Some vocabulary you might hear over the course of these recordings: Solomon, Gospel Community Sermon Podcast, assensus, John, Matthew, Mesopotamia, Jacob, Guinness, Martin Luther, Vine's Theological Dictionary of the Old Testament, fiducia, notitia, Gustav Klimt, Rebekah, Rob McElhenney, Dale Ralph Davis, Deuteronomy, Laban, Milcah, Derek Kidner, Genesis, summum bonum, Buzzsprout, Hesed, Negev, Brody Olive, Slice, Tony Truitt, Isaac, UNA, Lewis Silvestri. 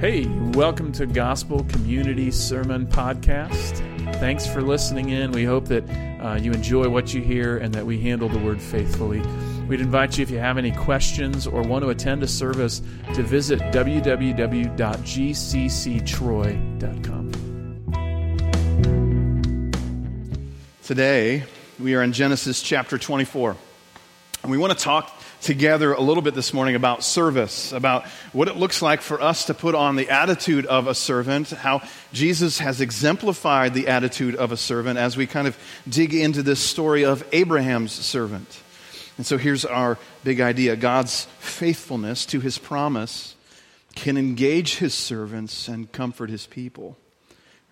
Hey, welcome to Gospel Community Sermon Podcast. Thanks for listening in. We hope that you enjoy what you hear and that we handle the Word faithfully. We'd invite you, if you have any questions or want to attend a service, to visit www.gcctroy.com. Today, we are in Genesis chapter 24, and we want to talk together a little bit this morning about service, about what it looks like for us to put on the attitude of a servant, how Jesus has exemplified the attitude of a servant as we kind of dig into this story of Abraham's servant. And so here's our big idea. God's faithfulness to his promise can engage his servants and comfort his people.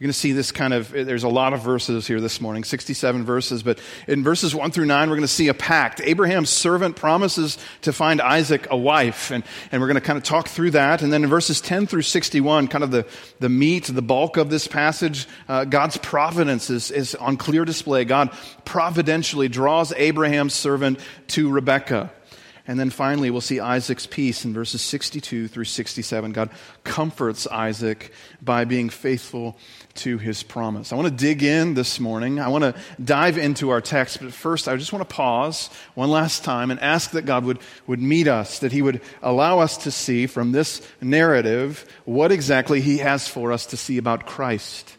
You're going to see this kind of, there's a lot of verses here this morning, 67 verses, but in verses 1 through 9, we're going to see a pact. Abraham's servant promises to find Isaac a wife, and we're going to kind of talk through that. And then in verses 10 through 61, kind of the meat, the bulk of this passage, God's providence is on clear display. God providentially draws Abraham's servant to Rebekah. And then finally, we'll see Isaac's peace in verses 62 through 67. God comforts Isaac by being faithful to his promise. I want to dig in this morning. I want to dive into our text. But first, I just want to pause one last time and ask that God would meet us, that he would allow us to see from this narrative what exactly he has for us to see about Christ.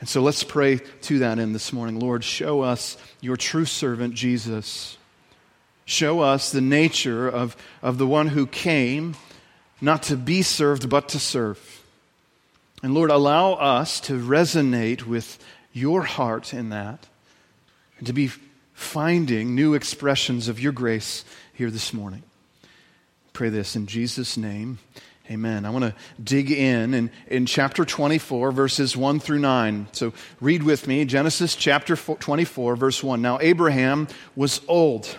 And so let's pray to that end this morning. Lord, show us your true servant, Jesus. Show us the nature of the one who came not to be served, but to serve. And Lord, allow us to resonate with your heart in that and to be finding new expressions of your grace here this morning. Pray this in Jesus' name. Amen. I want to dig in chapter 24, verses 1 through 9. So read with me, Genesis chapter 24, verse 1. Now Abraham was old,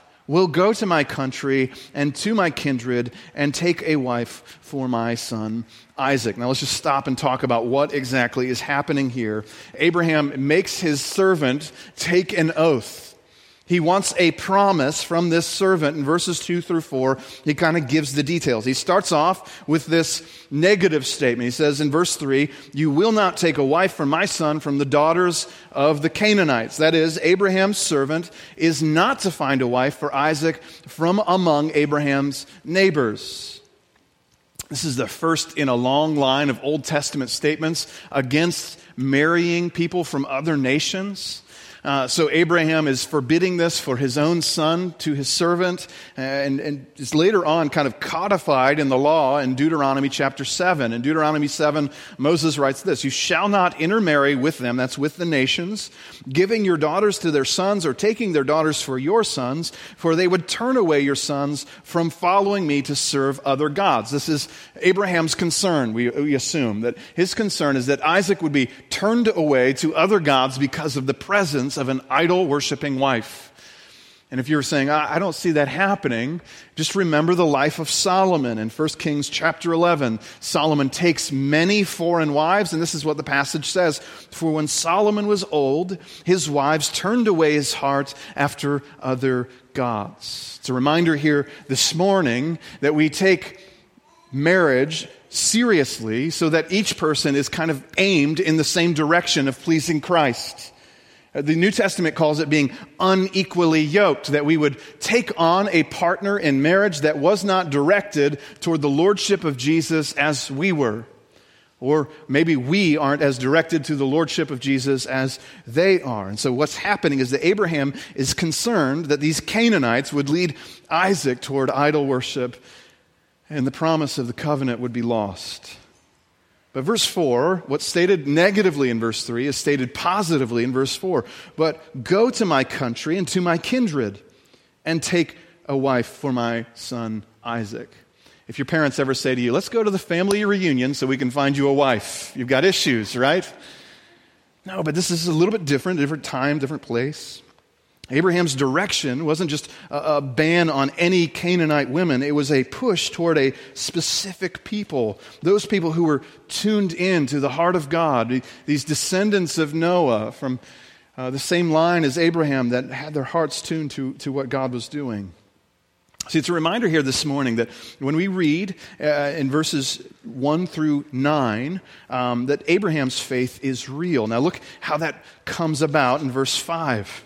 will go to my country and to my kindred and take a wife for my son Isaac." Now let's just stop and talk about what exactly is happening here. Abraham makes his servant take an oath. He wants a promise from this servant. In verses 2 through 4, he kind of gives the details. He starts off with this negative statement. He says in verse 3, "You will not take a wife for my son from the daughters of the Canaanites." That is, Abraham's servant is not to find a wife for Isaac from among Abraham's neighbors. This is the first in a long line of Old Testament statements against marrying people from other nations. So Abraham is forbidding this for his own son to his servant, and is later on kind of codified in the law in Deuteronomy chapter 7. In Deuteronomy 7, Moses writes this, "You shall not intermarry with them," that's with the nations, "giving your daughters to their sons or taking their daughters for your sons, for they would turn away your sons from following me to serve other gods." This is Abraham's concern. We assume that his concern is that Isaac would be turned away to other gods because of the presence of an idol-worshipping wife. And if you're saying, I don't see that happening, just remember the life of Solomon in 1 Kings chapter 11. Solomon takes many foreign wives, and this is what the passage says, "For when Solomon was old, his wives turned away his heart after other gods." It's a reminder here this morning that we take marriage seriously so that each person is kind of aimed in the same direction of pleasing Christ. The New Testament calls it being unequally yoked, that we would take on a partner in marriage that was not directed toward the lordship of Jesus as we were. Or maybe we aren't as directed to the lordship of Jesus as they are. And so what's happening is that Abraham is concerned that these Canaanites would lead Isaac toward idol worship, and the promise of the covenant would be lost. But verse 4, what's stated negatively in verse 3 is stated positively in verse 4. "But go to my country and to my kindred and take a wife for my son Isaac." If your parents ever say to you, "Let's go to the family reunion so we can find you a wife," you've got issues, right? No, but this is a little bit different time, different place. Abraham's direction wasn't just a ban on any Canaanite women. It was a push toward a specific people, those people who were tuned in to the heart of God, these descendants of Noah from the same line as Abraham that had their hearts tuned to what God was doing. See, it's a reminder here this morning that when we read in verses 1 through 9 that Abraham's faith is real. Now look how that comes about in verse 5.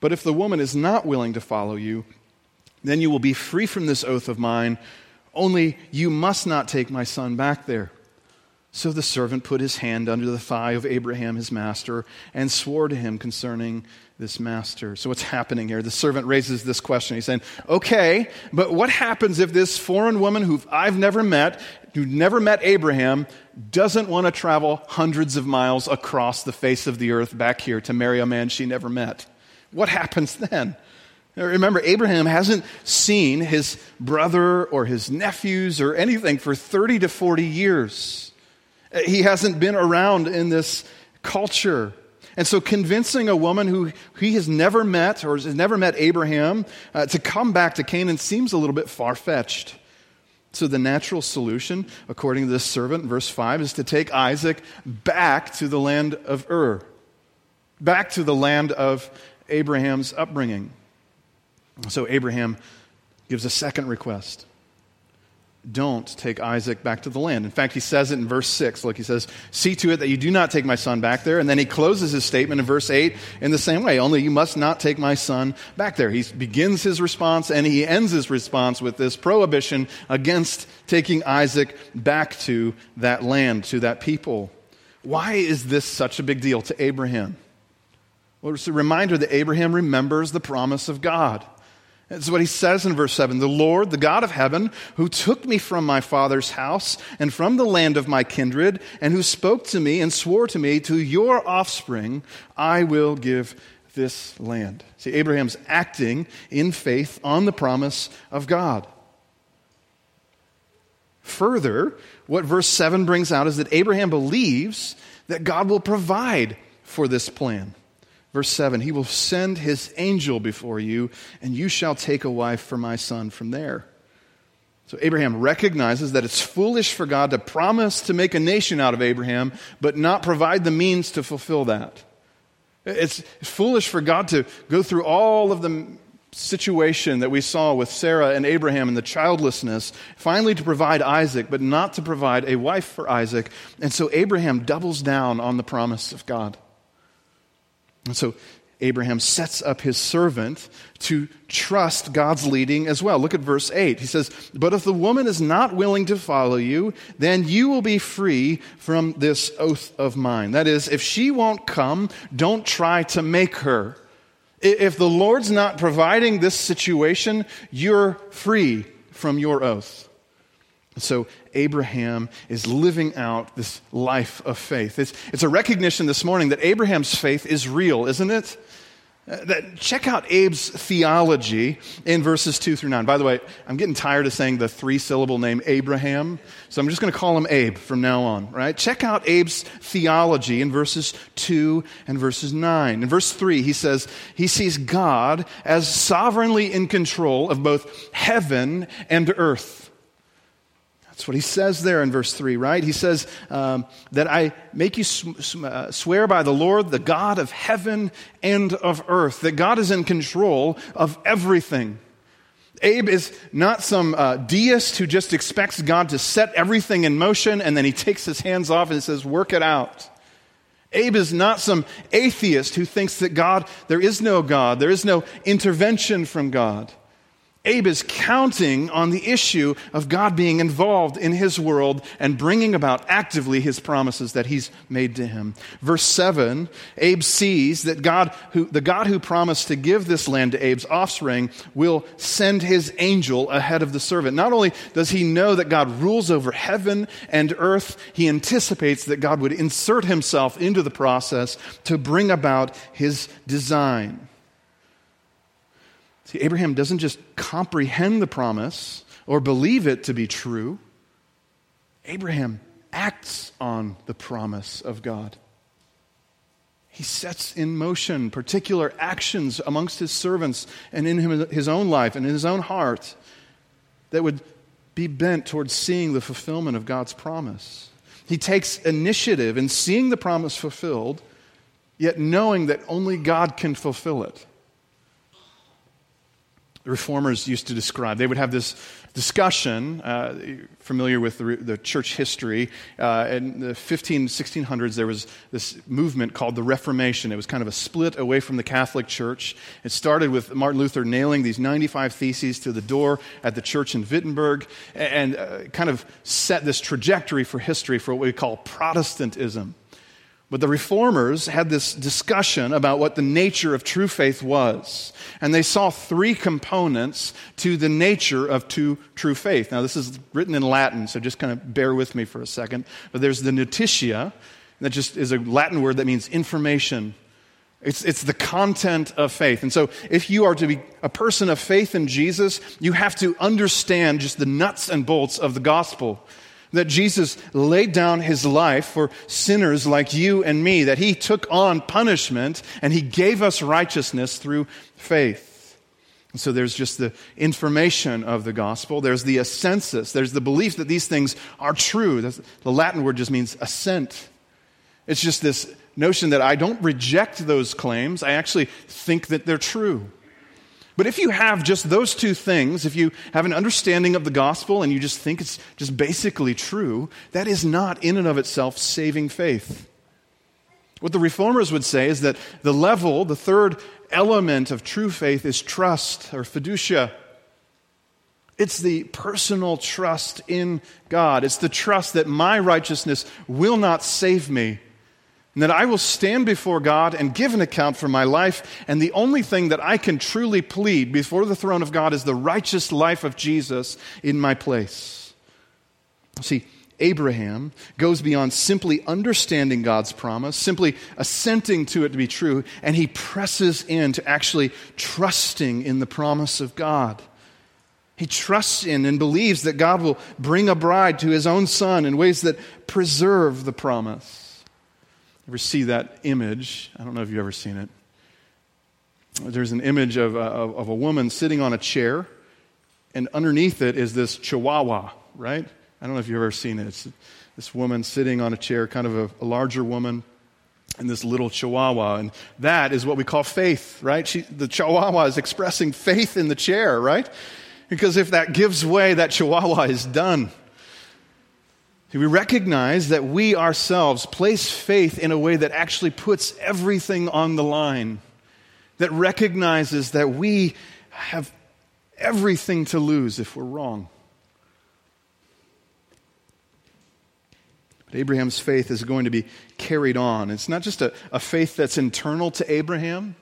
But if the woman is not willing to follow you, then you will be free from this oath of mine, only you must not take my son back there." So the servant put his hand under the thigh of Abraham, his master, and swore to him concerning this master. So what's happening here? The servant raises this question. He's saying, okay, but what happens if this foreign woman who I've never met, who never met Abraham, doesn't want to travel hundreds of miles across the face of the earth back here to marry a man she never met? What happens then? Now remember, Abraham hasn't seen his brother or his nephews or anything for 30 to 40 years. He hasn't been around in this culture. And so convincing a woman who he has never met or has never met Abraham to come back to Canaan seems a little bit far-fetched. So the natural solution, according to this servant, verse 5, is to take Isaac back to the land of Ur, back to the land of Abraham's upbringing. So Abraham gives a second request. Don't take Isaac back to the land. In fact, he says it in verse 6. Look, he says, "See to it that you do not take my son back there." And then he closes his statement in verse 8 in the same way, "Only you must not take my son back there." He begins his response and he ends his response with this prohibition against taking Isaac back to that land, to that people. Why is this such a big deal to Abraham? Well, it's a reminder that Abraham remembers the promise of God. That's what he says in verse 7. "The Lord, the God of heaven, who took me from my father's house and from the land of my kindred, and who spoke to me and swore to me, 'To your offspring I will give this land.'" See, Abraham's acting in faith on the promise of God. Further, what verse 7 brings out is that Abraham believes that God will provide for this plan. Verse 7, "He will send his angel before you, and you shall take a wife for my son from there." So Abraham recognizes that it's foolish for God to promise to make a nation out of Abraham, but not provide the means to fulfill that. It's foolish for God to go through all of the situation that we saw with Sarah and Abraham and the childlessness, finally to provide Isaac, but not to provide a wife for Isaac. And so Abraham doubles down on the promise of God. And so Abraham sets up his servant to trust God's leading as well. Look at verse 8. He says, "But if the woman is not willing to follow you, then you will be free from this oath of mine." That is, if she won't come, don't try to make her. If the Lord's not providing this situation, you're free from your oath. So Abraham is living out this life of faith. It's a recognition this morning that Abraham's faith is real, isn't it? Check out Abe's theology in verses 2 through 9. By the way, I'm getting tired of saying the three-syllable name Abraham, so I'm just going to call him Abe from now on, right? Check out Abe's theology in verses 2 and verses 9. In verse 3, he says he sees God as sovereignly in control of both heaven and earth. That's what he says there in verse 3, right? He says that I make you swear by the Lord, the God of heaven and of earth, that God is in control of everything. Abe is not some deist who just expects God to set everything in motion and then he takes his hands off and says, "Work it out." Abe is not some atheist who thinks that there is no God, there is no intervention from God. Abe is counting on the issue of God being involved in his world and bringing about actively his promises that he's made to him. Verse 7, Abe sees that the God who promised to give this land to Abe's offspring will send his angel ahead of the servant. Not only does he know that God rules over heaven and earth, he anticipates that God would insert himself into the process to bring about his design. See, Abraham doesn't just comprehend the promise or believe it to be true. Abraham acts on the promise of God. He sets in motion particular actions amongst his servants and in his own life and in his own heart that would be bent towards seeing the fulfillment of God's promise. He takes initiative in seeing the promise fulfilled, yet knowing that only God can fulfill it. Reformers used to describe, they would have this discussion, familiar with the church history, in the 1600s there was this movement called the Reformation. It was kind of a split away from the Catholic Church. It started with Martin Luther nailing these 95 theses to the door at the church in Wittenberg and kind of set this trajectory for history for what we call Protestantism. But the reformers had this discussion about what the nature of true faith was. And they saw three components to the nature of true faith. Now, this is written in Latin, so just kind of bear with me for a second. But there's the notitia, that just is a Latin word that means information. It's the content of faith. And so if you are to be a person of faith in Jesus, you have to understand just the nuts and bolts of the gospel. That Jesus laid down his life for sinners like you and me, that he took on punishment and he gave us righteousness through faith. And so there's just the information of the gospel. There's the assensus. There's the belief that these things are true. That's, the Latin word just means assent. It's just this notion that I don't reject those claims. I actually think that they're true. But if you have just those two things, if you have an understanding of the gospel and you just think it's just basically true, that is not in and of itself saving faith. What the reformers would say is that the third element of true faith is trust or fiducia. It's the personal trust in God. It's the trust that my righteousness will not save me. And that I will stand before God and give an account for my life, and the only thing that I can truly plead before the throne of God is the righteous life of Jesus in my place. See, Abraham goes beyond simply understanding God's promise, simply assenting to it to be true, and he presses into actually trusting in the promise of God. He trusts in and believes that God will bring a bride to his own son in ways that preserve the promise. Ever see that image? I don't know if you've ever seen it. There's an image of a woman sitting on a chair, and underneath it is this chihuahua, right? I don't know if you've ever seen it. It's this woman sitting on a chair, kind of a larger woman, and this little chihuahua, and that is what we call faith, right? The chihuahua is expressing faith in the chair, right? Because if that gives way, that chihuahua is done. We recognize that we ourselves place faith in a way that actually puts everything on the line, that recognizes that we have everything to lose if we're wrong. But Abraham's faith is going to be carried on. It's not just a faith that's internal to Abraham.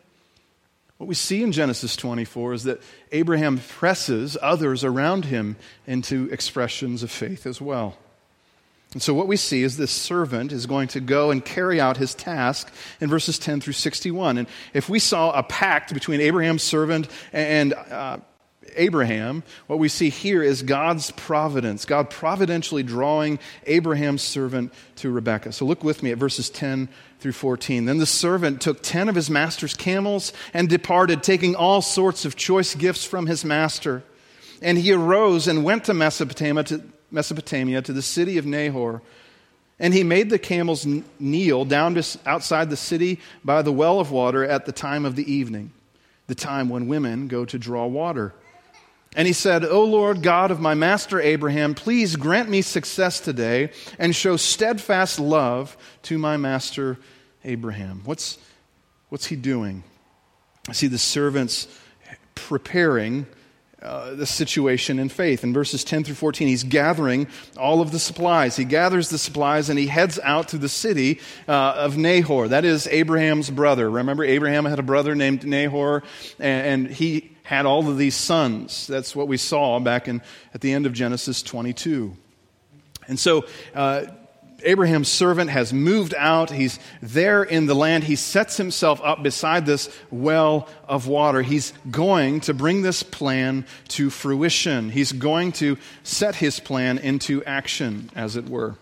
What we see in Genesis 24 is that Abraham presses others around him into expressions of faith as well. And so what we see is this servant is going to go and carry out his task in verses 10 through 61. And if we saw a pact between Abraham's servant and Abraham, what we see here is God's providence, God providentially drawing Abraham's servant to Rebekah. So look with me at verses 10 through 14. Then the servant took 10 of his master's camels and departed, taking all sorts of choice gifts from his master. And he arose and went to Mesopotamia to the city of Nahor. And he made the camels kneel down outside the city by the well of water at the time of the evening, the time when women go to draw water. And he said, O Lord God of my master Abraham, please grant me success today and show steadfast love to my master Abraham. What's he doing? I see the servants preparing the situation in faith. In verses 10 through 14, he's gathering all of the supplies. He gathers the supplies and he heads out to the city of Nahor. That is Abraham's brother. Remember, Abraham had a brother named Nahor, and he had all of these sons. That's what we saw back at the end of Genesis 22. And so Abraham's servant has moved out. He's there in the land. He sets himself up beside this well of water. He's going to bring this plan to fruition. He's going to set his plan into action, as it were.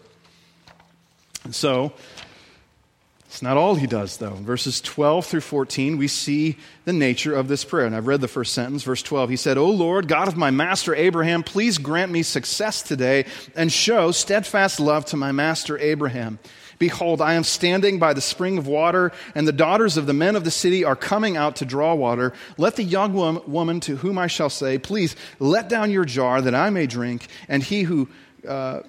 And so, it's not all he does, though. In verses 12 through 14, we see the nature of this prayer. And I've read the first sentence, verse 12. He said, "O Lord, God of my master Abraham, please grant me success today and show steadfast love to my master Abraham. Behold, I am standing by the spring of water, and the daughters of the men of the city are coming out to draw water. Let the young woman to whom I shall say, please let down your jar that I may drink, and he who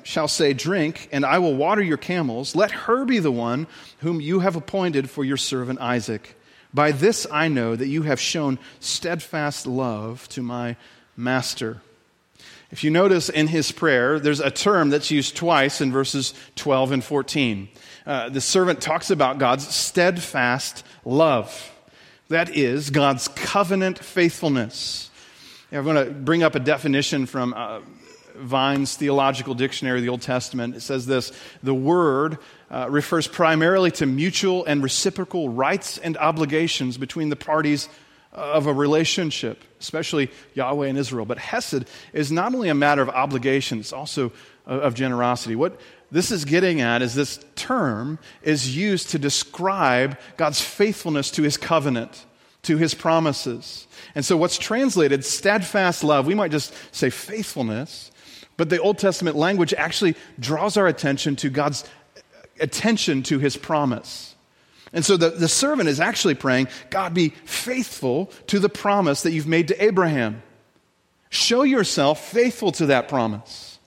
shall say, drink, and I will water your camels. Let her be the one whom you have appointed for your servant Isaac. By this I know that you have shown steadfast love to my master." If you notice in his prayer, there's a term that's used twice in verses 12 and 14. The servant talks about God's steadfast love. That is God's covenant faithfulness. I'm going to bring up a definition from Vine's Theological Dictionary of the Old Testament. It says this: the word refers primarily to mutual and reciprocal rights and obligations between the parties of a relationship, especially Yahweh and Israel. But Hesed is not only a matter of obligation, it's also of generosity. What this is getting at is this term is used to describe God's faithfulness to his covenant, to his promises. And so what's translated steadfast love, we might just say faithfulness, but the Old Testament language actually draws our attention to God's attention to his promise. And so the servant is actually praying, God, be faithful to the promise that you've made to Abraham. Show yourself faithful to that promise.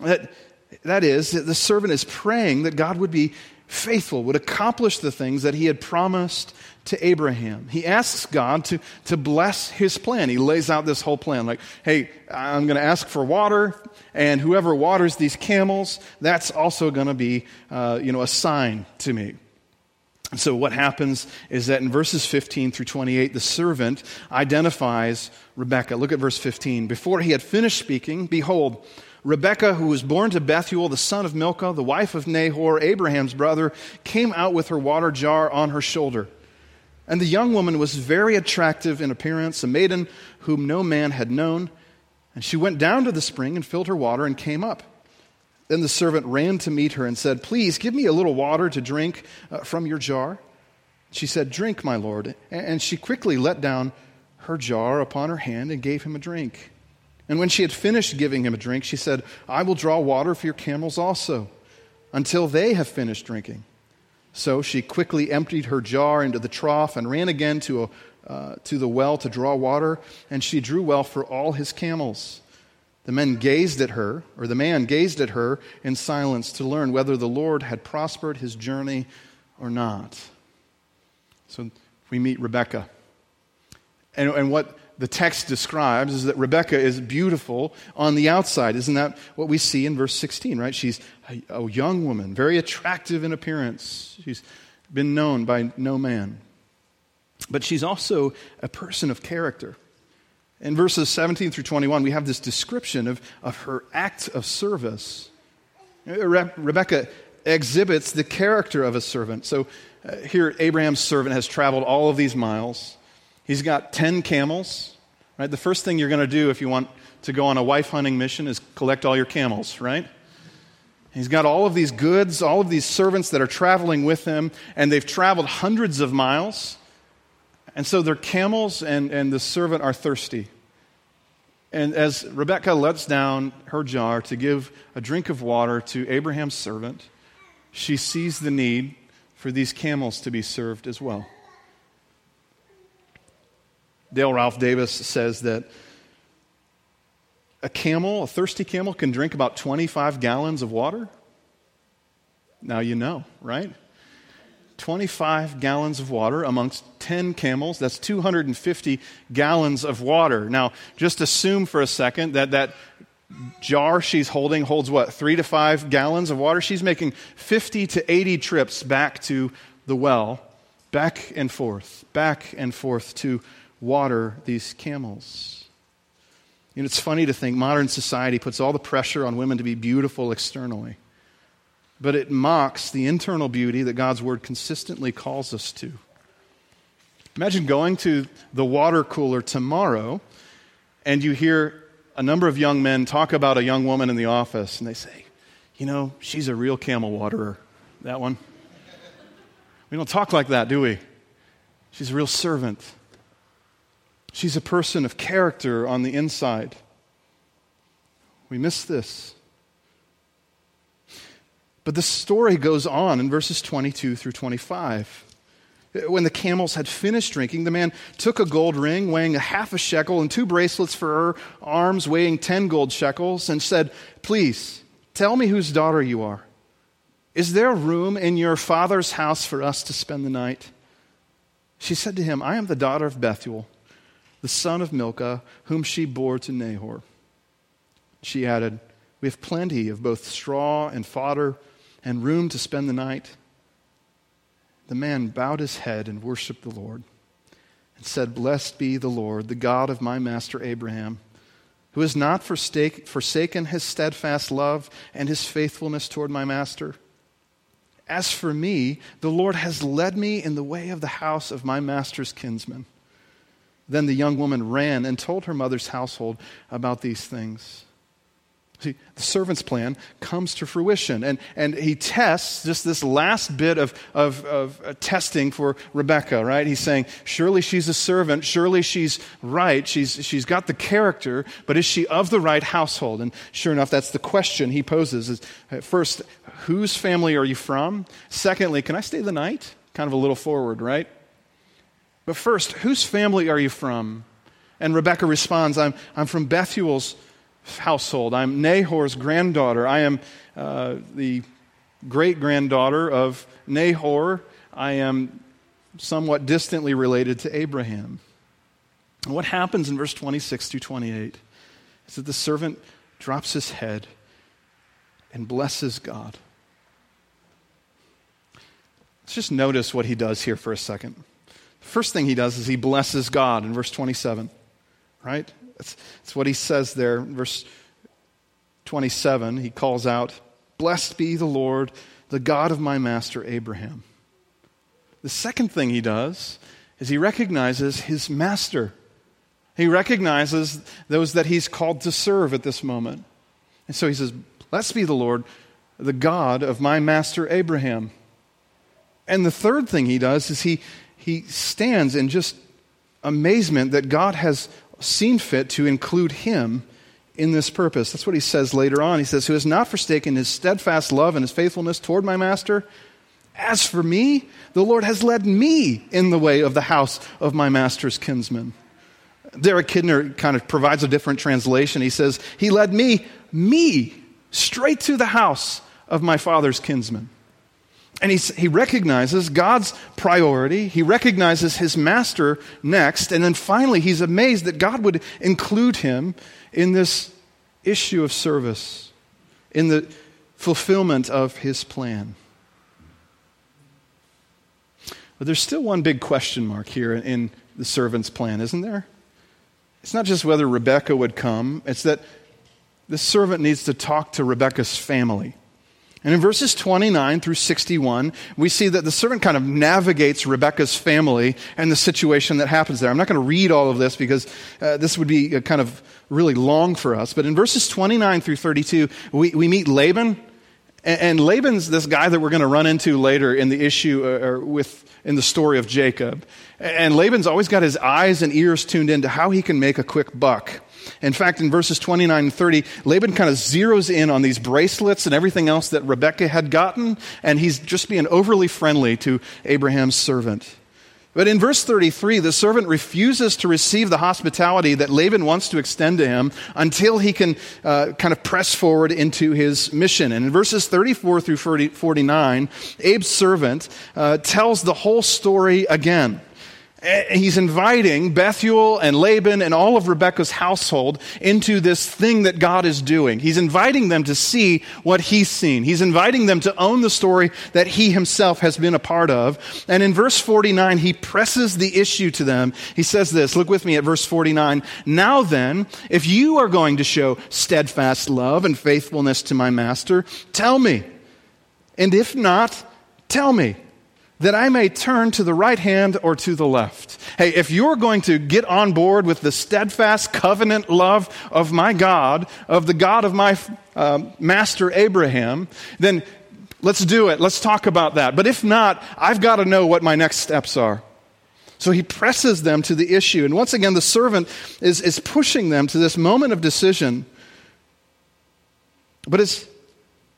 That is, the servant is praying that God would be faithful, would accomplish the things that he had promised to Abraham. He asks God to bless his plan. He lays out this whole plan like, hey, I'm going to ask for water, and whoever waters these camels, that's also going to be a sign to me. So what happens is that in verses 15 through 28, the servant identifies Rebekah. Look at verse 15. "Before he had finished speaking, behold, Rebekah, who was born to Bethuel, the son of Milcah, the wife of Nahor, Abraham's brother, came out with her water jar on her shoulder. And the young woman was very attractive in appearance, a maiden whom no man had known. And she went down to the spring and filled her water and came up. Then the servant ran to meet her and said, 'Please give me a little water to drink from your jar.' She said, 'Drink, my lord.' And she quickly let down her jar upon her hand and gave him a drink. And when she had finished giving him a drink, she said, 'I will draw water for your camels also, until they have finished drinking.' So she quickly emptied her jar into the trough and ran again to the well to draw water, and she drew well for all his camels. The man gazed at her in silence to learn whether the Lord had prospered his journey or not." So we meet Rebekah. And what the text describes is that Rebekah is beautiful on the outside. Isn't that what we see in verse 16, right? She's a young woman, very attractive in appearance. She's been known by no man. But she's also a person of character. In verses 17 through 21, we have this description of her act of service. Rebekah exhibits the character of a servant. So here, Abraham's servant has traveled all of these miles. He's got 10 camels, right? The first thing you're going to do if you want to go on a wife hunting mission is collect all your camels, right? He's got all of these goods, all of these servants that are traveling with him, and they've traveled hundreds of miles. And so their camels and the servant are thirsty. And as Rebekah lets down her jar to give a drink of water to Abraham's servant, she sees the need for these camels to be served as well. Dale Ralph Davis says that a thirsty camel, can drink about 25 gallons of water. Now you know, right? 25 gallons of water amongst 10 camels. That's 250 gallons of water. Now, just assume for a second that that jar she's holding holds, what, 3 to 5 gallons of water? She's making 50 to 80 trips back to the well, back and forth to water these camels. You know, it's funny to think modern society puts all the pressure on women to be beautiful externally, but it mocks the internal beauty that God's Word consistently calls us to. Imagine going to the water cooler tomorrow and you hear a number of young men talk about a young woman in the office, and they say, you know, she's a real camel waterer, that one. We don't talk like that, do we? She's a real servant. She's a person of character on the inside. We miss this. But the story goes on in verses 22 through 25. When the camels had finished drinking, the man took a gold ring weighing 1/2 shekel and 2 bracelets for her arms weighing 10 gold shekels and said, "Please, tell me whose daughter you are. Is there room in your father's house for us to spend the night?" She said to him, "I am the daughter of Bethuel, the son of Milcah, whom she bore to Nahor." She added, "We have plenty of both straw and fodder and room to spend the night." The man bowed his head and worshiped the Lord and said, "Blessed be the Lord, the God of my master Abraham, who has not forsaken his steadfast love and his faithfulness toward my master. As for me, the Lord has led me in the way of the house of my master's kinsman." Then the young woman ran and told her mother's household about these things. See, the servant's plan comes to fruition, and he tests just this last bit of testing for Rebekah, right? He's saying, surely she's a servant, surely she's right, she's got the character, but is she of the right household? And sure enough, that's the question he poses is, first, whose family are you from? Secondly, can I stay the night? Kind of a little forward, right? But first, whose family are you from? And Rebekah responds, I'm from Bethuel's household. I'm Nahor's granddaughter. I am the great-granddaughter of Nahor. I am somewhat distantly related to Abraham. And what happens in verse 26 through 28 is that the servant drops his head and blesses God. Let's just notice what he does here for a second. The first thing he does is he blesses God in verse 27, right? That's what he says there in verse 27. He calls out, "Blessed be the Lord, the God of my master Abraham." The second thing he does is he recognizes his master. He recognizes those that he's called to serve at this moment. And so he says, "Blessed be the Lord, the God of my master Abraham." And the third thing he does is he stands in just amazement that God has seen fit to include him in this purpose. That's what he says later on. He says, "Who has not forsaken his steadfast love and his faithfulness toward my master? As for me, the Lord has led me in the way of the house of my master's kinsman." Derek Kidner kind of provides a different translation. He says, "He led me, straight to the house of my father's kinsman." And he recognizes God's priority. He recognizes his master next. And then finally, he's amazed that God would include him in this issue of service, in the fulfillment of his plan. But there's still one big question mark here in the servant's plan, isn't there? It's not just whether Rebekah would come. It's that this servant needs to talk to Rebekah's family. And in verses 29 through 61, we see that the servant kind of navigates Rebekah's family and the situation that happens there. I'm not going to read all of this because this would be kind of really long for us. But in verses 29 through 32, we meet Laban. And Laban's this guy that we're going to run into later in the issue in the story of Jacob. And Laban's always got his eyes and ears tuned into how he can make a quick buck. In fact, in verses 29 and 30, Laban kind of zeroes in on these bracelets and everything else that Rebekah had gotten, and he's just being overly friendly to Abraham's servant. But in verse 33, the servant refuses to receive the hospitality that Laban wants to extend to him until he can kind of press forward into his mission. And in verses 34 through 49, Abe's servant tells the whole story again. He's inviting Bethuel and Laban and all of Rebekah's household into this thing that God is doing. He's inviting them to see what he's seen. He's inviting them to own the story that he himself has been a part of. And in verse 49, he presses the issue to them. He says this, look with me at verse 49. Now then, if you are going to show steadfast love and faithfulness to my master, tell me. And if not, tell me, that I may turn to the right hand or to the left. Hey, if you're going to get on board with the steadfast covenant love of my God, of the God of my master Abraham, then let's do it. Let's talk about that. But if not, I've got to know what my next steps are. So he presses them to the issue. And once again, the servant is pushing them to this moment of decision. But it's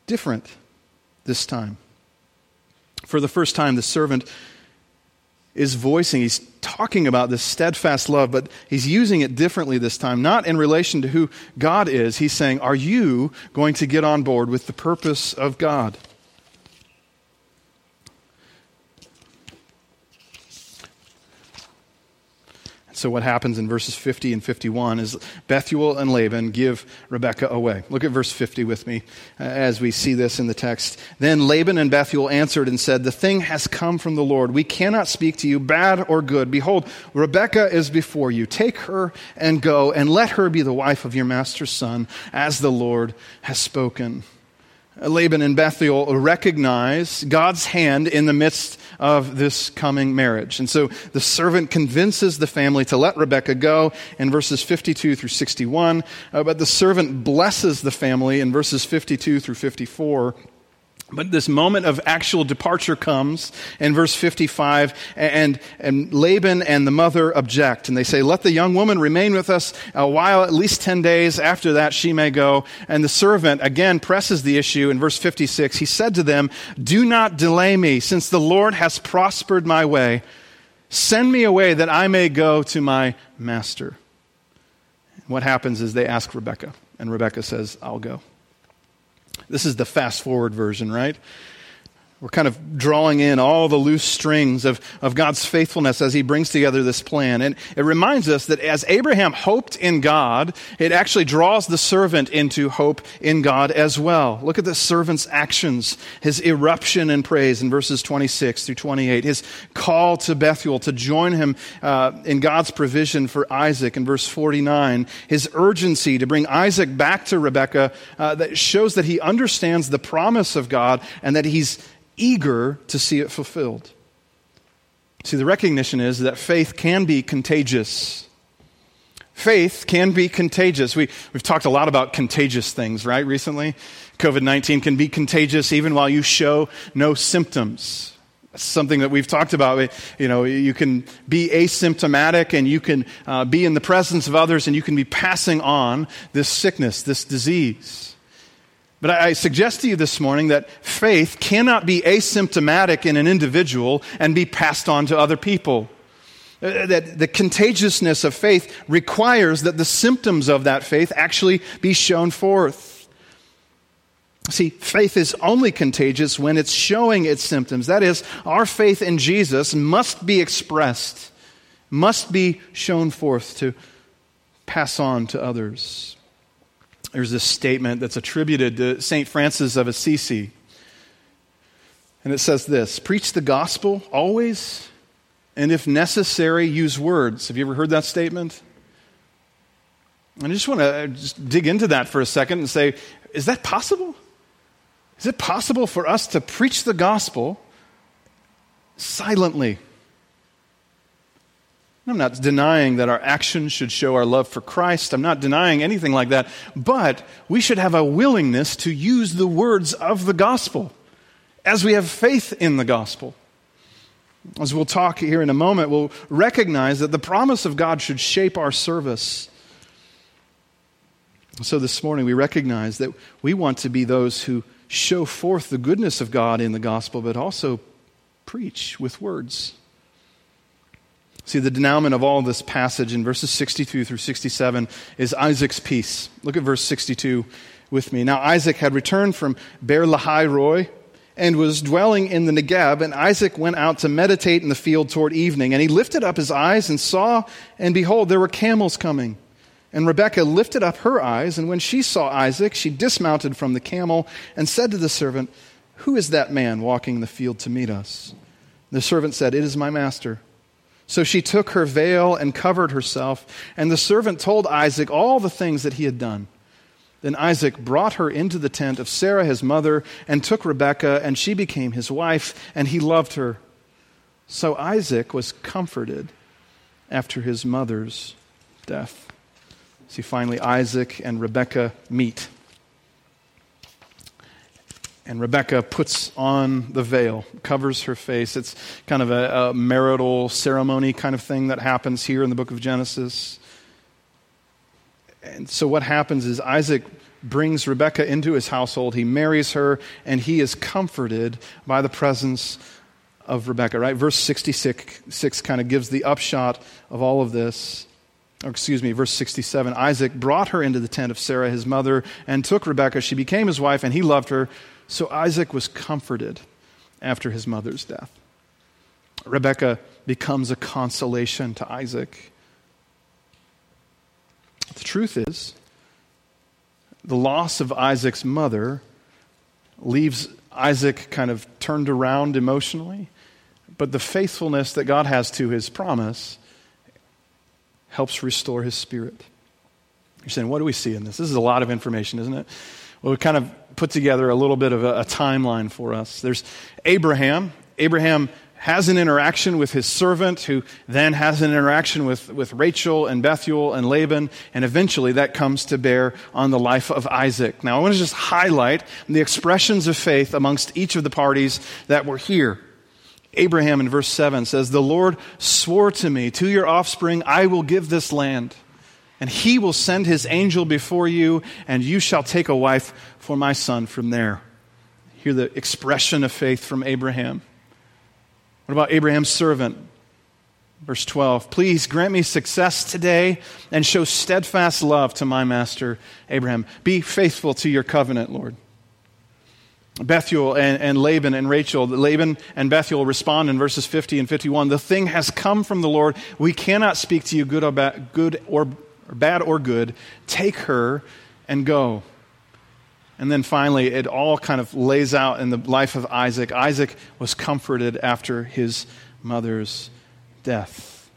different this time. For the first time, the servant is voicing, he's talking about this steadfast love, but he's using it differently this time, not in relation to who God is. He's saying, are you going to get on board with the purpose of God? So what happens in verses 50 and 51 is Bethuel and Laban give Rebekah away. Look at verse 50 with me as we see this in the text. Then Laban and Bethuel answered and said, the thing has come from the Lord. We cannot speak to you, bad or good. Behold, Rebekah is before you. Take her and go, and let her be the wife of your master's son, as the Lord has spoken. Laban and Bethuel recognize God's hand in the midst of this coming marriage. And so the servant convinces the family to let Rebekah go in verses 52 through 61, but the servant blesses the family in verses 52 through 54. But this moment of actual departure comes in verse 55, and Laban and the mother object, and they say, let the young woman remain with us a while, at least 10 days. After that, she may go. And the servant again presses the issue in verse 56. He said to them, do not delay me, since the Lord has prospered my way. Send me away that I may go to my master. And what happens is they ask Rebekah, and Rebekah says, I'll go. This is the fast-forward version, right? We're kind of drawing in all the loose strings of God's faithfulness as he brings together this plan. And it reminds us that as Abraham hoped in God, it actually draws the servant into hope in God as well. Look at the servant's actions, his eruption in praise in verses 26 through 28, his call to Bethuel to join him in God's provision for Isaac in verse 49, his urgency to bring Isaac back to Rebekah that shows that he understands the promise of God and that he's eager to see it fulfilled. See, the recognition is that faith can be contagious. Faith can be contagious. We've talked a lot about contagious things, right, recently? COVID-19 can be contagious even while you show no symptoms. That's something that we've talked about. You know, you can be asymptomatic and you can be in the presence of others and you can be passing on this sickness, this disease. But I suggest to you this morning that faith cannot be asymptomatic in an individual and be passed on to other people. That the contagiousness of faith requires that the symptoms of that faith actually be shown forth. See, faith is only contagious when it's showing its symptoms. That is, our faith in Jesus must be expressed, must be shown forth to pass on to others. There's this statement that's attributed to Saint Francis of Assisi. And it says this, preach the gospel always, and if necessary, use words. Have you ever heard that statement? And I just want to dig into that for a second and say, is that possible? Is it possible for us to preach the gospel silently? I'm not denying that our actions should show our love for Christ. I'm not denying anything like that. But we should have a willingness to use the words of the gospel as we have faith in the gospel. As we'll talk here in a moment, we'll recognize that the promise of God should shape our service. So this morning we recognize that we want to be those who show forth the goodness of God in the gospel, but also preach with words. See, the denouement of all this passage in verses 62 through 67 is Isaac's peace. Look at verse 62 with me. Now Isaac had returned from Beer Lahai Roi and was dwelling in the Negev, and Isaac went out to meditate in the field toward evening. And he lifted up his eyes and saw, and behold, there were camels coming. And Rebekah lifted up her eyes, and when she saw Isaac, she dismounted from the camel and said to the servant, "Who is that man walking in the field to meet us?" The servant said, "It is my master." So she took her veil and covered herself, and the servant told Isaac all the things that he had done. Then Isaac brought her into the tent of Sarah his mother and took Rebekah, and she became his wife, and he loved her. So Isaac was comforted after his mother's death. See, finally, Isaac and Rebekah meet. And Rebekah puts on the veil, covers her face. It's kind of a marital ceremony kind of thing that happens here in the book of Genesis. And so what happens is Isaac brings Rebekah into his household. He marries her, and he is comforted by the presence of Rebekah, right? Verse 66 kind of gives the upshot of all of this. Verse 67, Isaac brought her into the tent of Sarah, his mother, and took Rebekah. She became his wife, and he loved her. So Isaac was comforted after his mother's death. Rebekah becomes a consolation to Isaac. The truth is, the loss of Isaac's mother leaves Isaac kind of turned around emotionally, but the faithfulness that God has to his promise helps restore his spirit. You're saying, what do we see in this? This is a lot of information, isn't it? Well, we kind of put together a little bit of a timeline for us. There's Abraham. Abraham has an interaction with his servant, who then has an interaction with Rachel and Bethuel and Laban, and eventually that comes to bear on the life of Isaac. Now, I want to just highlight the expressions of faith amongst each of the parties that were here. Abraham in verse 7 says, "The Lord swore to me, to your offspring I will give this land, and he will send his angel before you, and you shall take a wife for my son from there." Hear the expression of faith from Abraham. What about Abraham's servant? Verse 12, "Please grant me success today and show steadfast love to my master Abraham. Be faithful to your covenant, Lord." Bethuel and Laban and Rachel. Laban and Bethuel respond in verses 50 and 51. "The thing has come from the Lord. We cannot speak to you good or bad. Take her and go." And then finally, it all kind of lays out in the life of Isaac. Isaac was comforted after his mother's death.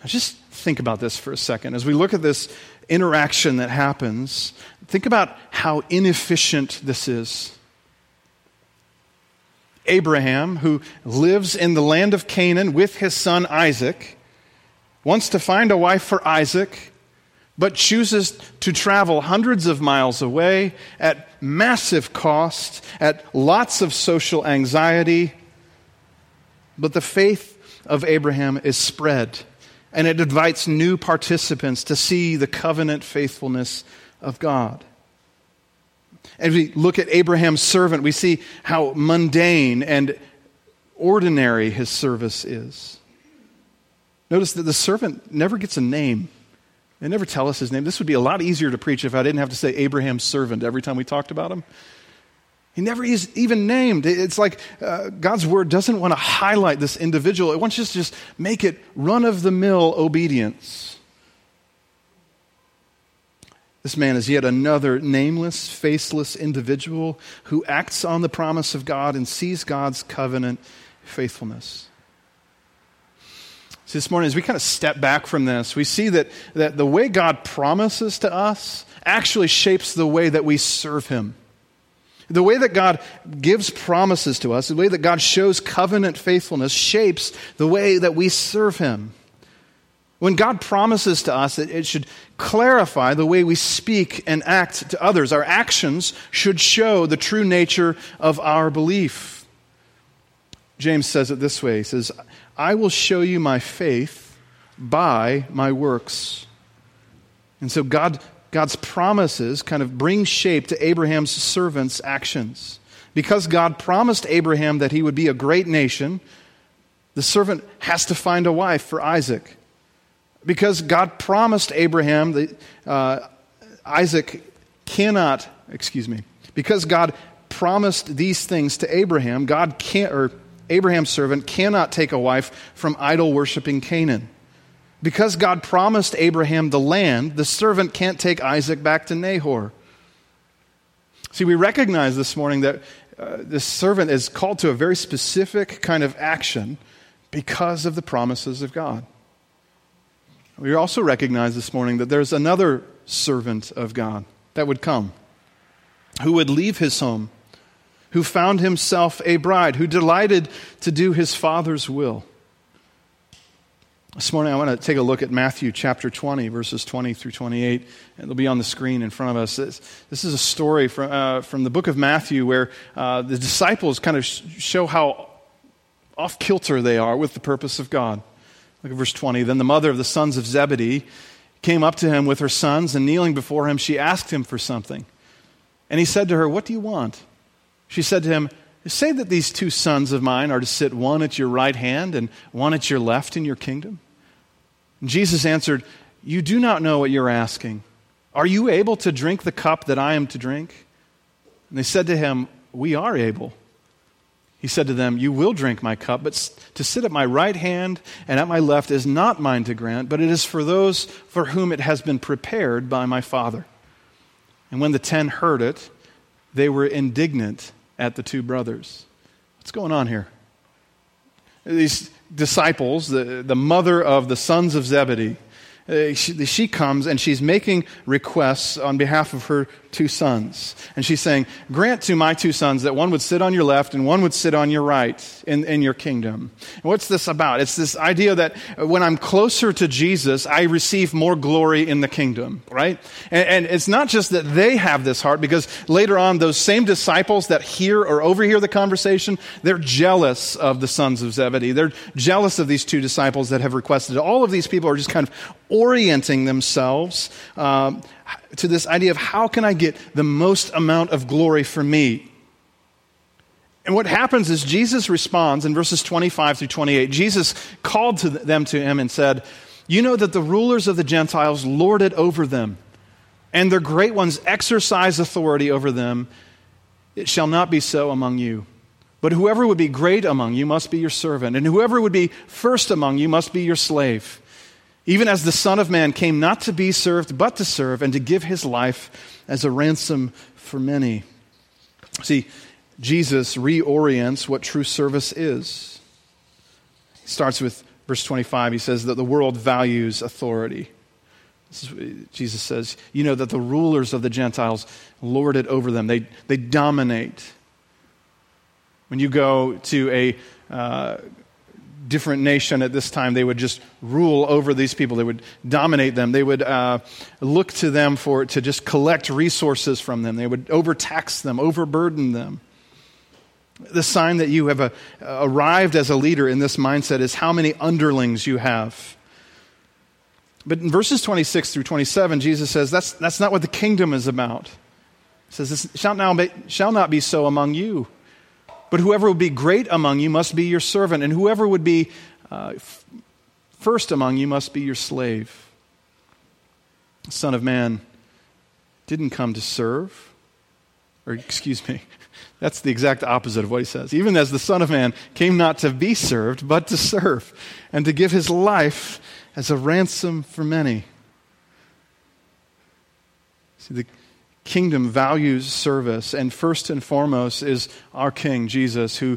Now just think about this for a second. As we look at this interaction that happens, think about how inefficient this is. Abraham, who lives in the land of Canaan with his son Isaac, wants to find a wife for Isaac, but chooses to travel hundreds of miles away at massive cost, at lots of social anxiety. But the faith of Abraham is spread, and it invites new participants to see the covenant faithfulness of God. As we look at Abraham's servant, we see how mundane and ordinary his service is. Notice that the servant never gets a name. They never tell us his name. This would be a lot easier to preach if I didn't have to say Abraham's servant every time we talked about him. He never is even named. It's like God's word doesn't want to highlight this individual. It wants us to just make it run-of-the-mill obedience. This man is yet another nameless, faceless individual who acts on the promise of God and sees God's covenant faithfulness. So this morning, as we kind of step back from this, we see that the way God promises to us actually shapes the way that we serve him. The way that God gives promises to us, the way that God shows covenant faithfulness shapes the way that we serve him. When God promises to us, it should clarify the way we speak and act to others. Our actions should show the true nature of our belief. James says it this way. He says, "I will show you my faith by my works." And so God's promises kind of bring shape to Abraham's servant's actions. Because God promised Abraham that he would be a great nation, the The servant has to find a wife for Isaac because God promised Abraham that because God promised these things to Abraham, Abraham's servant cannot take a wife from idol-worshiping Canaan. Because God promised Abraham the land, the servant can't take Isaac back to Nahor. See, we recognize this morning that this servant is called to a very specific kind of action because of the promises of God. We also recognize this morning that there's another servant of God that would come, who would leave his home, who found himself a bride, who delighted to do his father's will. This morning I want to take a look at Matthew chapter 20, verses 20 through 28. It'll be on the screen in front of us. This is a story from the book of Matthew where the disciples kind of show how off-kilter they are with the purpose of God. Look at verse 20. Then the mother of the sons of Zebedee came up to him with her sons, and kneeling before him, she asked him for something. And he said to her, "What do you want?" She said to him, "Say that these two sons of mine are to sit one at your right hand and one at your left in your kingdom." And Jesus answered, "You do not know what you're asking. Are you able to drink the cup that I am to drink?" And they said to him, "We are able." He said to them, "You will drink my cup, but to sit at my right hand and at my left is not mine to grant, but it is for those for whom it has been prepared by my Father." And when the 10 heard it, they were indignant at the two brothers. What's going on here? These disciples, the mother of the sons of Zebedee, she comes and she's making requests on behalf of her two sons. And she's saying, "Grant to my two sons that one would sit on your left and one would sit on your right in your kingdom." And what's this about? It's this idea that when I'm closer to Jesus, I receive more glory in the kingdom, right? And it's not just that they have this heart, because later on, those same disciples that hear or overhear the conversation, they're jealous of the sons of Zebedee. They're jealous of these two disciples that have requested. All of these people are just kind of orienting themselves to this idea of how can I get the most amount of glory for me. And what happens is Jesus responds in verses 25 through 28. Jesus called to them to him and said, "You know that the rulers of the Gentiles lord it over them, and their great ones exercise authority over them. It shall not be so among you. But whoever would be great among you must be your servant, and whoever would be first among you must be your slave. Even as the Son of Man came not to be served, but to serve, and to give his life as a ransom for many." See, Jesus reorients what true service is. He starts with verse 25. He says that the world values authority. Jesus says, "You know that the rulers of the Gentiles lord it over them." They dominate. When you go to a different nation at this time, they would just rule over these people. They would dominate them. They would look to them to just collect resources from them. They would overtax them, overburden them. The sign that you have arrived as a leader in this mindset is how many underlings you have. But in verses 26 through 27, Jesus says that's not what the kingdom is about. He says, "This shall not be so among you. But whoever would be great among you must be your servant, and whoever would be first among you must be your slave. The Son of Man didn't come to serve," that's the exact opposite of what he says. "Even as the Son of Man came not to be served, but to serve, and to give his life as a ransom for many." See, the kingdom values service, and first and foremost is our King, Jesus, who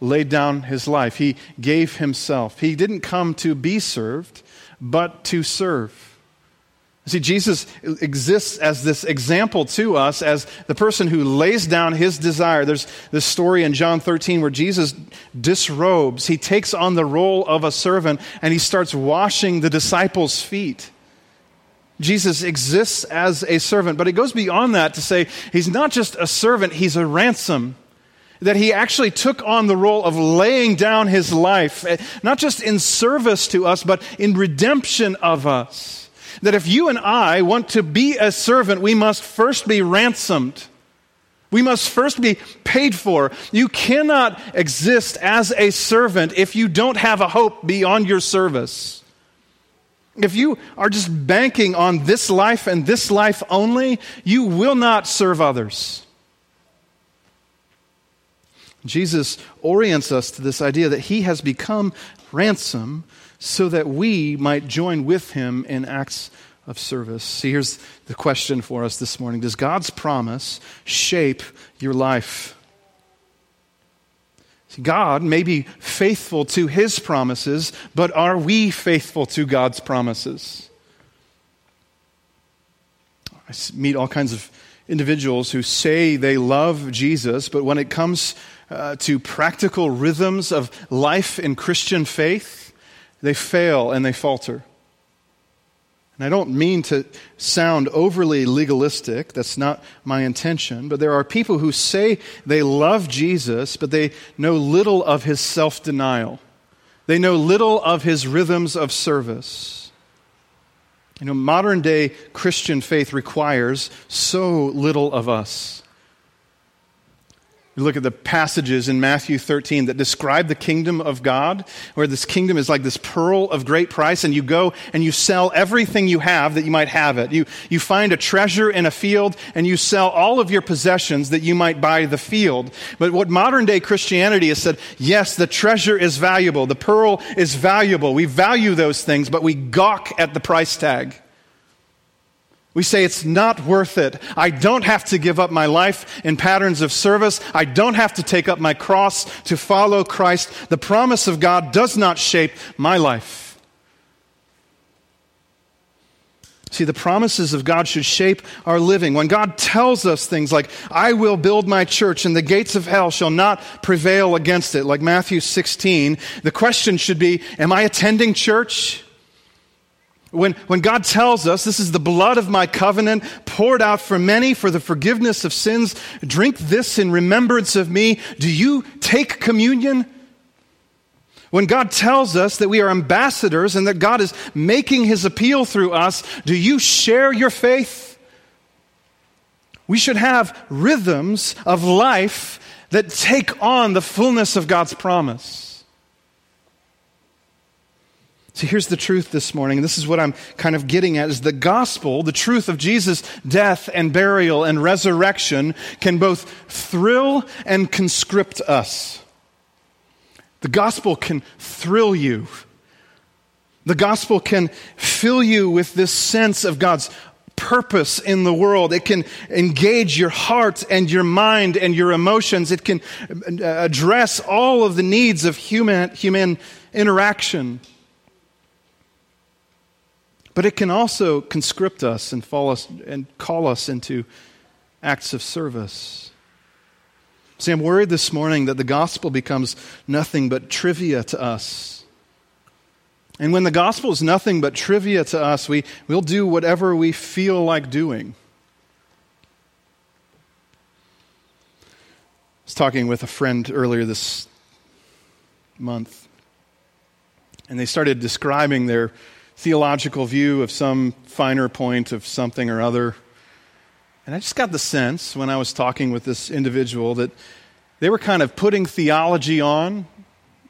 laid down his life. He gave himself. He didn't come to be served, but to serve. See, Jesus exists as this example to us, as the person who lays down his desire. There's this story in John 13 where Jesus disrobes. He takes on the role of a servant, and he starts washing the disciples' feet. Jesus exists as a servant, but it goes beyond that to say he's not just a servant, he's a ransom. That he actually took on the role of laying down his life, not just in service to us, but in redemption of us. That if you and I want to be a servant, we must first be ransomed. We must first be paid for. You cannot exist as a servant if you don't have a hope beyond your service. If you are just banking on this life and this life only, you will not serve others. Jesus orients us to this idea that he has become ransom so that we might join with him in acts of service. See, here's the question for us this morning. Does God's promise shape your life? See, God may be faithful to his promises, but are we faithful to God's promises? I meet all kinds of individuals who say they love Jesus, but when it comes to practical rhythms of life in Christian faith, they fail and they falter. And I don't mean to sound overly legalistic. That's not my intention. But there are people who say they love Jesus, but they know little of his self-denial. They know little of his rhythms of service. You know, modern-day Christian faith requires so little of us. You look at the passages in Matthew 13 that describe the kingdom of God, where this kingdom is like this pearl of great price, and you go and you sell everything you have that you might have it. You find a treasure in a field, and you sell all of your possessions that you might buy the field. But what modern-day Christianity has said, yes, the treasure is valuable, the pearl is valuable. We value those things, but we gawk at the price tag. We say it's not worth it. I don't have to give up my life in patterns of service. I don't have to take up my cross to follow Christ. The promise of God does not shape my life. See, the promises of God should shape our living. When God tells us things like, I will build my church and the gates of hell shall not prevail against it, like Matthew 16, the question should be, am I attending church? When God tells us, this is the blood of my covenant poured out for many for the forgiveness of sins, drink this in remembrance of me. Do you take communion? When God tells us that we are ambassadors and that God is making his appeal through us, do you share your faith? We should have rhythms of life that take on the fullness of God's promise. So here's the truth this morning. This is what I'm kind of getting at, is the gospel, the truth of Jesus' death and burial and resurrection can both thrill and conscript us. The gospel can thrill you. The gospel can fill you with this sense of God's purpose in the world. It can engage your heart and your mind and your emotions. It can address all of the needs of human interaction. But it can also conscript us and call us into acts of service. See, I'm worried this morning that the gospel becomes nothing but trivia to us. And when the gospel is nothing but trivia to us, we'll do whatever we feel like doing. I was talking with a friend earlier this month, and they started describing their theological view of some finer point of something or other. And I just got the sense when I was talking with this individual that they were kind of putting theology on,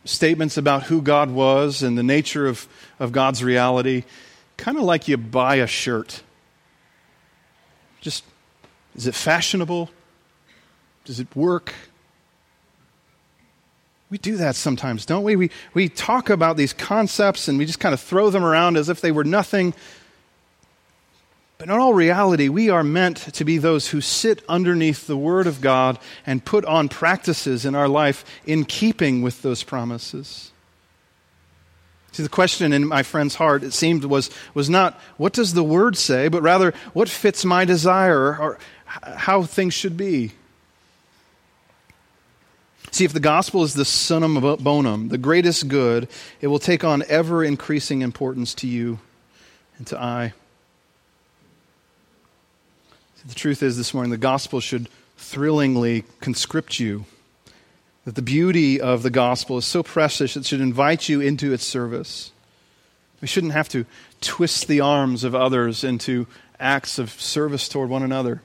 statements about who God was and the nature of God's reality, kind of like you buy a shirt. Just, is it fashionable? Does it work? We do that sometimes, don't we? We talk about these concepts and we just kind of throw them around as if they were nothing. But in all reality, we are meant to be those who sit underneath the Word of God and put on practices in our life in keeping with those promises. See, the question in my friend's heart, it seemed, was not, what does the Word say? But rather, what fits my desire or how things should be? See, if the gospel is the summum bonum, the greatest good, it will take on ever-increasing importance to you and to I. The truth is this morning, the gospel should thrillingly conscript you. That the beauty of the gospel is so precious, it should invite you into its service. We shouldn't have to twist the arms of others into acts of service toward one another.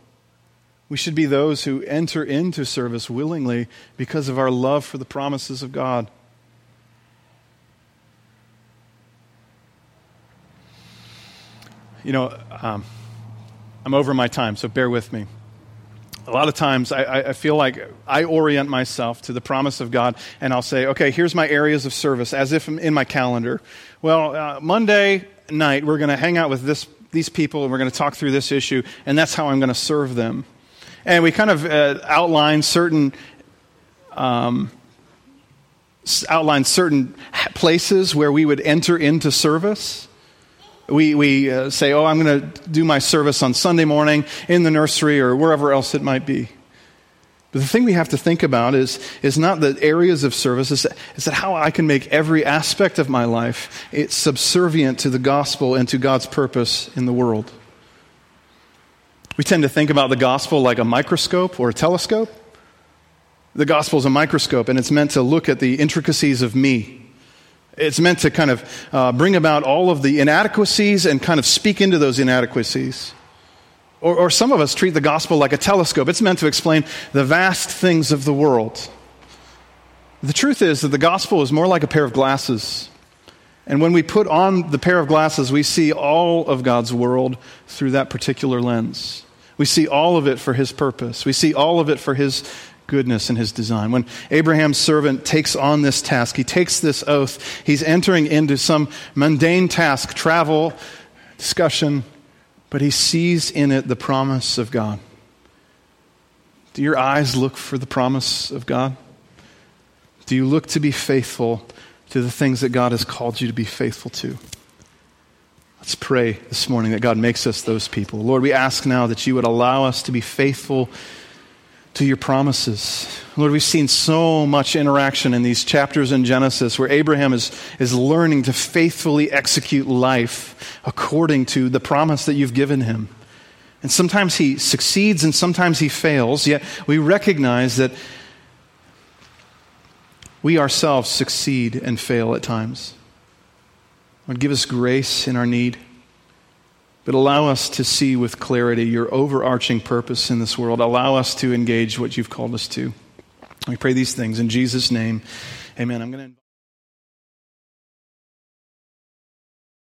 We should be those who enter into service willingly because of our love for the promises of God. You know, I'm over my time, so bear with me. A lot of times I feel like I orient myself to the promise of God, and I'll say, okay, here's my areas of service, as if I'm in my calendar. Well, Monday night, we're going to hang out with these people, and we're going to talk through this issue, and that's how I'm going to serve them. And we kind of outline certain places where we would enter into service. We say, I'm going to do my service on Sunday morning in the nursery or wherever else it might be. But the thing we have to think about is not the areas of service, it's that how I can make every aspect of my life it's subservient to the gospel and to God's purpose in the world. We tend to think about the gospel like a microscope or a telescope. The gospel is a microscope, and it's meant to look at the intricacies of me. It's meant to kind of bring about all of the inadequacies and kind of speak into those inadequacies. Or some of us treat the gospel like a telescope. It's meant to explain the vast things of the world. The truth is that the gospel is more like a pair of glasses. And when we put on the pair of glasses, we see all of God's world through that particular lens. We see all of it for His purpose. We see all of it for His goodness and His design. When Abraham's servant takes on this task, he takes this oath, he's entering into some mundane task, travel, discussion, but he sees in it the promise of God. Do your eyes look for the promise of God? Do you look to be faithful to the things that God has called you to be faithful to? Let's pray this morning that God makes us those people. Lord, we ask now that you would allow us to be faithful to your promises. Lord, we've seen so much interaction in these chapters in Genesis where Abraham is learning to faithfully execute life according to the promise that you've given him. And sometimes he succeeds and sometimes he fails, yet we recognize that we ourselves succeed and fail at times. Lord, give us grace in our need, but allow us to see with clarity your overarching purpose in this world. Allow us to engage what you've called us to. We pray these things in Jesus' name. Amen.